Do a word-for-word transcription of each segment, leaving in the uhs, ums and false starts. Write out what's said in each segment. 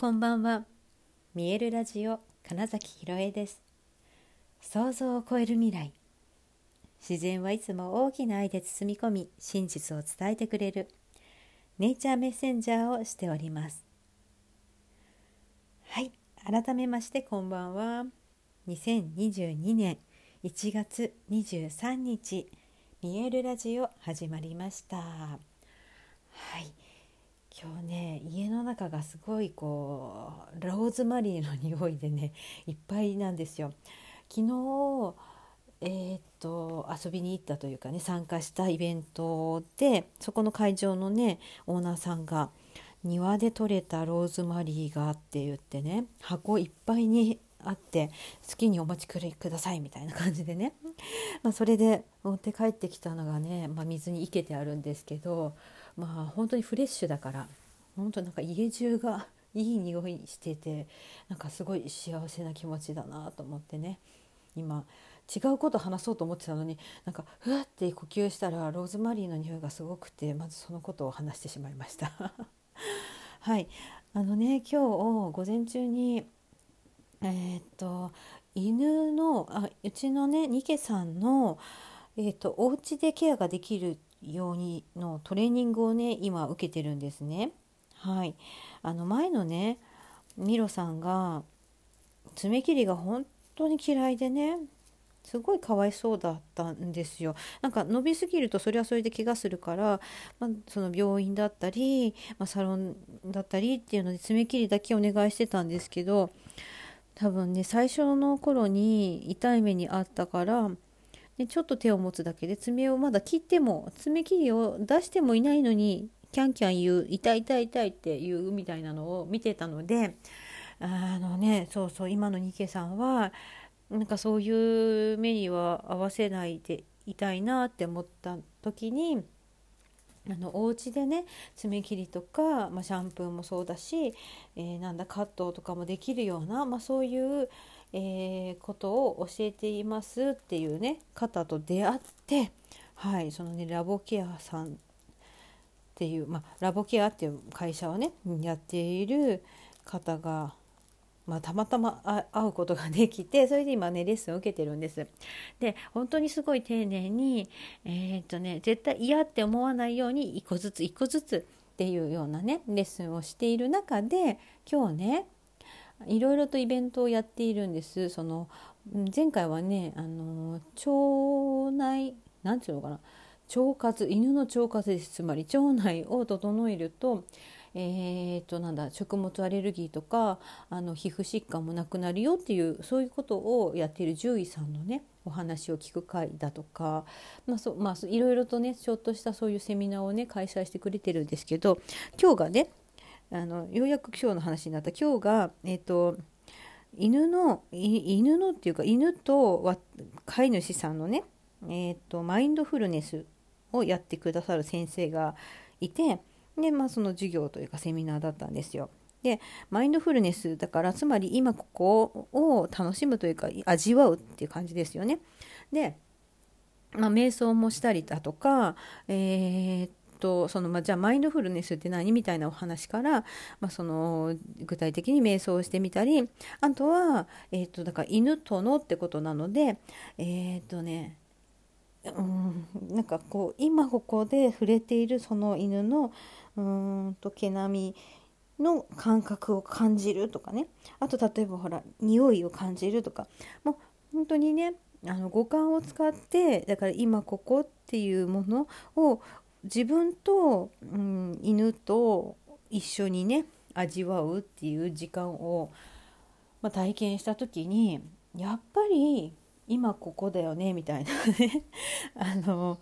こんばんは。見えるラジオ金崎ひろえです。想像を超える未来。自然はいつも大きな愛で包み込み、真実を伝えてくれるネイチャーメッセンジャーをしております。はい、改めましてこんばんは。にせんにじゅうにねんいちがつにじゅうさんにち、見えるラジオ始まりました。はい、今日ね、家の中がすごいこうローズマリーの匂いでね、いっぱいなんですよ。昨日、えー、っと遊びに行ったというかね、参加したイベントで、そこの会場のねオーナーさんが、庭で採れたローズマリーがって言ってね、箱いっぱいにあって、好きにお持ちくださいみたいな感じでね、まあ、それで持って帰ってきたのがね、まあ、水に生けてあるんですけど、まあ本当にフレッシュだから、本当なんか家中がいい匂いしてて、なんかすごい幸せな気持ちだなと思ってね、今違うこと話そうと思ってたのに、なんかふわって呼吸したらローズマリーの匂いがすごくて、まずそのことを話してしまいましたはい、あのね、今日午前中にえー、っと犬のあうちのねニケさんの、えー、っとお家でケアができるようにのトレーニングをね今受けてるんですね。はい、あの前のねミロさんが爪切りが本当に嫌いでね、すごいかわいそうだったんですよ。なんか伸びすぎるとそれはそれで怪我するから、まあ、その病院だったり、まあ、サロンだったりっていうので爪切りだけお願いしてたんですけど、多分ね最初の頃に痛い目にあったから。でちょっと手を持つだけで、爪をまだ切っても爪切りを出してもいないのにキャンキャン言う、痛い痛い痛いって言うみたいなのを見てたので、あのねそうそう今のニケさんはなんかそういう目には合わせないでいたいなって思った時に、あのお家でね爪切りとか、まあ、シャンプーもそうだし、えー、なんだカットとかもできるような、まあ、そういうえー、ことを教えていますっていうね方と出会って、はい、そのねラボケアさんっていう、まあ、ラボケアっていう会社をねやっている方が、まあ、たまたま会うことができて、それで今ねレッスンを受けてるんです。で本当にすごい丁寧に、えーっとね、絶対嫌って思わないように一個ずつ一個ずつっていうようなねレッスンをしている中で、今日ねいろいろとイベントをやっているんです。その前回はね、あの腸内なんていうのかな腸活、犬の腸活です。つまり腸内を整えると、えー、となんだ食物アレルギーとか、あの皮膚疾患もなくなるよっていう、そういうことをやっている獣医さんのねお話を聞く会だとか、まあそまあ、いろいろとねちょっとしたそういうセミナーをね開催してくれてるんですけど、今日がねあのようやく今日の話になった。今日が、えー、と犬の犬のっていうか犬と飼い主さんのね、えー、とマインドフルネスをやってくださる先生がいて、で、まあ、その授業というかセミナーだったんですよ。でマインドフルネスだから、つまり今ここを楽しむというか味わうっていう感じですよね。で、まあ、瞑想もしたりだとか、えーととそのまあ、じゃあマインドフルネスって何みたいなお話から、まあ、その具体的に瞑想をしてみたり、あとは、えー、とだから犬とのってことなので、えーとねうん、なんかこう今ここで触れているその犬のうーんと毛並みの感覚を感じるとかね、あと例えばほら匂いを感じるとか、もう本当にねあの五感を使って、だから今ここっていうものを自分と、うん、犬と一緒にね味わうっていう時間を、まあ、体験した時に、やっぱり今ここだよねみたいなねあの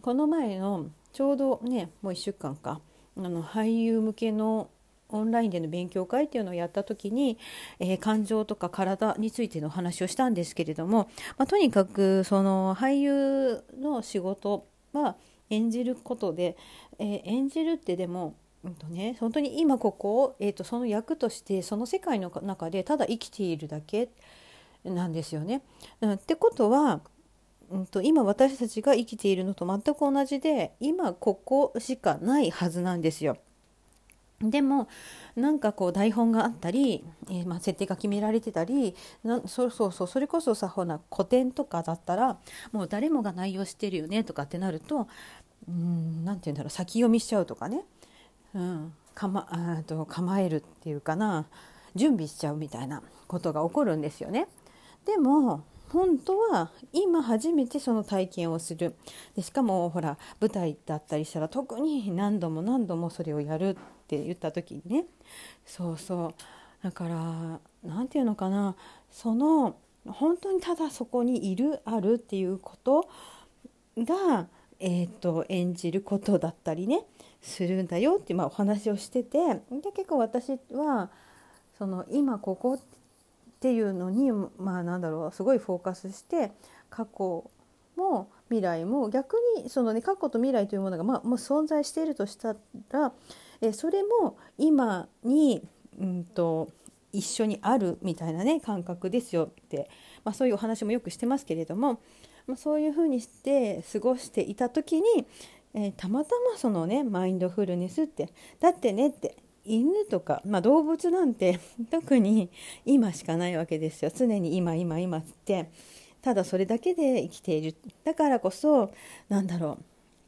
この前のちょうどねもういっしゅうかんか、あの俳優向けのオンラインでの勉強会っていうのをやった時に、えー、感情とか体についての話をしたんですけれども、まあ、とにかくその俳優の仕事は演じることで、えー、演じるってでも、うんとね、本当に今ここを、えーと、その役としてその世界の中でただ生きているだけなんですよね。うん、ってことは、うんと、今私たちが生きているのと全く同じで、今ここしかないはずなんですよ。でもなんかこう台本があったり、えーまあ、設定が決められてたりな、そうそうそう、それこそさ、ほな古典とかだったらもう誰もが内容してるよねとかってなると、うーん、なんていうんだろう、先読みしちゃうとかね、うん、かま、あと構えるっていうかな、準備しちゃうみたいなことが起こるんですよね。でも本当は今初めてその体験をする。でしかもほら舞台だったりしたら特に何度も何度もそれをやるって言った時にね、そうそう、だからなんていうのかな、その本当にただそこにいるあるっていうことが、えーと、演じることだったりねするんだよって、まあお話をしてて、で結構私はその今ここっていうのに、まあなんだろう、すごいフォーカスして、過去も未来も逆にそのね、過去と未来というものがまあもう存在しているとしたら、えそれも今にうんと一緒にあるみたいなね感覚ですよって、まあ、そういうお話もよくしてますけれども、まあ、そういうふうにして過ごしていた時に、えー、たまたまそのねマインドフルネスって、だってねって、犬とか、まあ、動物なんて特に今しかないわけですよ。常に今今今ってただそれだけで生きている。だからこそなんだろ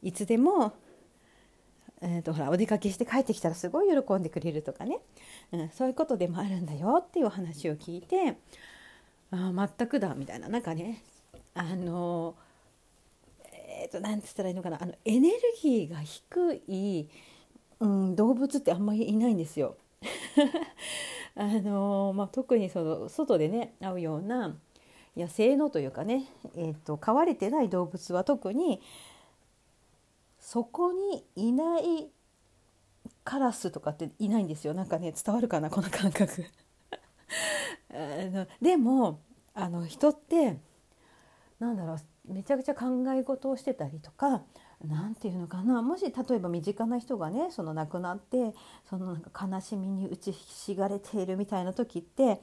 う、いつでも、えー、とほらお出かけして帰ってきたらすごい喜んでくれるとかね、うん、そういうことでもあるんだよっていうお話を聞いて、あ全くだみたいな、なんかね、あのえっ、ー、となんて言ったらいいのかな、あのエネルギーが低い、うん、動物ってあんまりいないんですよあの、まあ、特にその外でね会うような野生のというかね、えー、と飼われてない動物は特にそこにいないカラスとかっていないんですよ。なんかね、伝わるかなこの感覚あのでもあの人ってなんだろう、めちゃくちゃ考え事をしてたりとか、なんていうのかな、もし例えば身近な人がねその亡くなって、そのなんか悲しみに打ちひしがれているみたいな時って、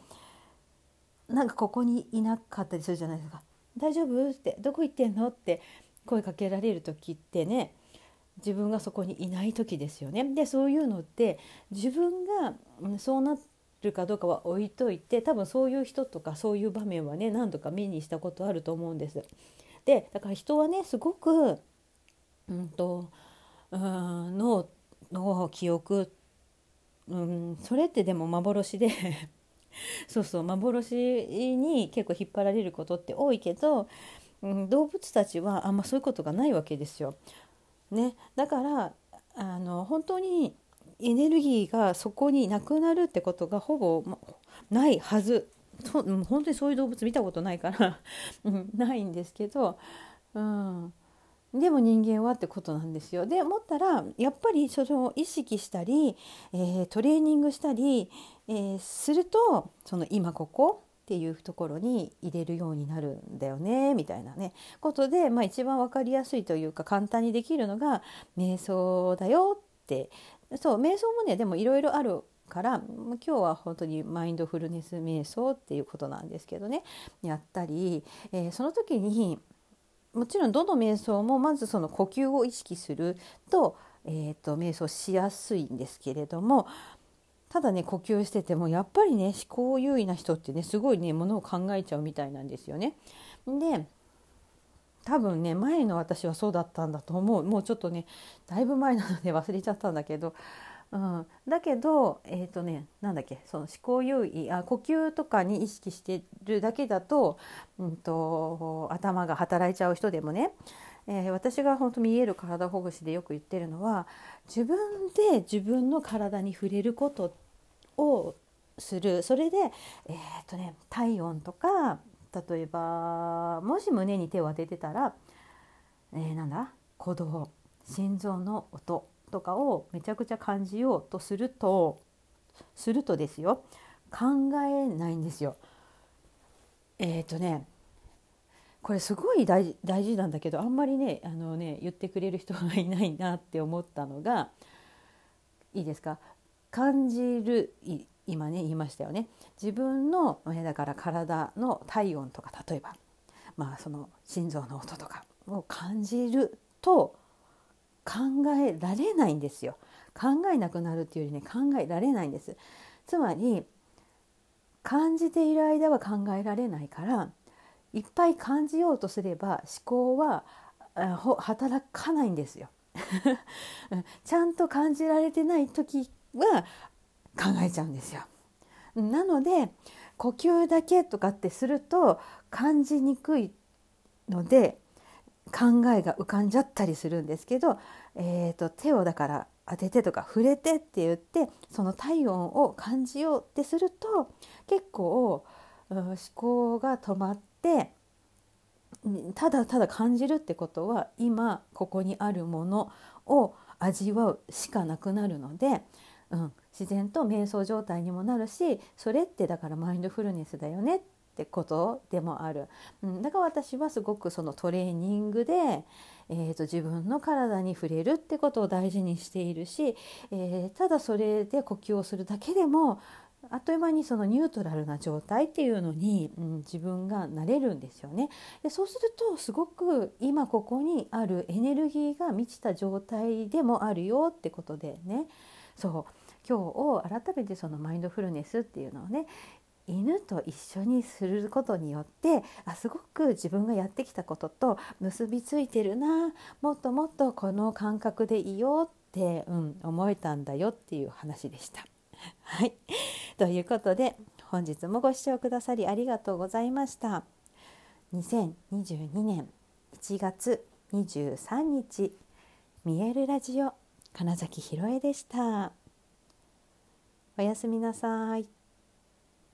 なんかここにいなかったりするじゃないですか。大丈夫って、どこ行ってんのって声かけられる時ってね、自分がそこにいない時ですよね。でそういうのって自分がそうなるかどうかは置いといて、多分そういう人とかそういう場面はね何度か目にしたことあると思うんです。でだから人はねすごくうんとうん脳の記憶、うん、それってでも幻でそうそう、幻に結構引っ張られることって多いけど、うん、動物たちはあんまそういうことがないわけですよ、ね、だからあの本当にエネルギーがそこになくなるってことがほぼ、ま、ないはず。本当にそういう動物見たことないからないんですけど、うん、でも人間はってことなんですよ。で思ったらやっぱりそれを意識したり、えー、トレーニングしたり、えー、するとその今ここっていうところに入れるようになるんだよねみたいなねことで、まあ、一番分かりやすいというか簡単にできるのが瞑想だよって。そう、瞑想もねでもいろいろあるから今日は本当にマインドフルネス瞑想っていうことなんですけどね、やったり、えー、その時にもちろんどの瞑想もまずその呼吸を意識すると、えーと、瞑想しやすいんですけれども、ただね呼吸しててもやっぱりね思考優位な人ってねすごいねものを考えちゃうみたいなんですよね。で多分ね前の私はそうだったんだと思う。もうちょっとねだいぶ前なので忘れちゃったんだけど、うん、だけどえっとねなんだっけ、その思考優位、あ呼吸とかに意識してるだけだと、うんと頭が働いちゃう人でもね、えー、私が本当見える体ほぐしでよく言ってるのは、自分で自分の体に触れることをする。それでえっとね体温とか、例えばもし胸に手を当ててたら、えー、なんだ鼓動、心臓の音とかをめちゃくちゃ感じようとするとするとですよ、考えないんですよ。えっとねこれすごい大事、大事なんだけどあんまりねあのね言ってくれる人がいないなって思ったのが、いいですか、感じる、今ね言いましたよね。自分のだから体の体温とか、例えばまあその心臓の音とかを感じると考えられないんですよ。考えなくなるっていうよりね、考えられないんです。つまり感じている間は考えられないから、いっぱい感じようとすれば思考は働かないんですよ。ちゃんと感じられてない時は考えちゃうんですよ。なので呼吸だけとかってすると感じにくいので考えが浮かんじゃったりするんですけど、えーと、手をだから当ててとか触れてって言ってその体温を感じようってすると結構、うん、思考が止まってただただ感じるってことは今ここにあるものを味わうしかなくなるので、うん、自然と瞑想状態にもなるし、それってだからマインドフルネスだよねってことでもある、うん、だから私はすごくそのトレーニングで、えーと、自分の体に触れるってことを大事にしているし、えー、ただそれで呼吸をするだけでもあっという間にそのニュートラルな状態っていうのに、うん、自分が慣れるんですよね。でそうするとすごく今ここにあるエネルギーが満ちた状態でもあるよってことでね、そう今日を改めてそのマインドフルネスっていうのをね、犬と一緒にすることによってあすごく自分がやってきたことと結びついてるな、もっともっとこの感覚でいいよって、うん、思えたんだよっていう話でした。はい、ということで本日もご視聴くださりありがとうございました。にせんにじゅうにねんいちがつにじゅうさんにち、見えるラジオ金崎ひろえでした。おやすみなさい。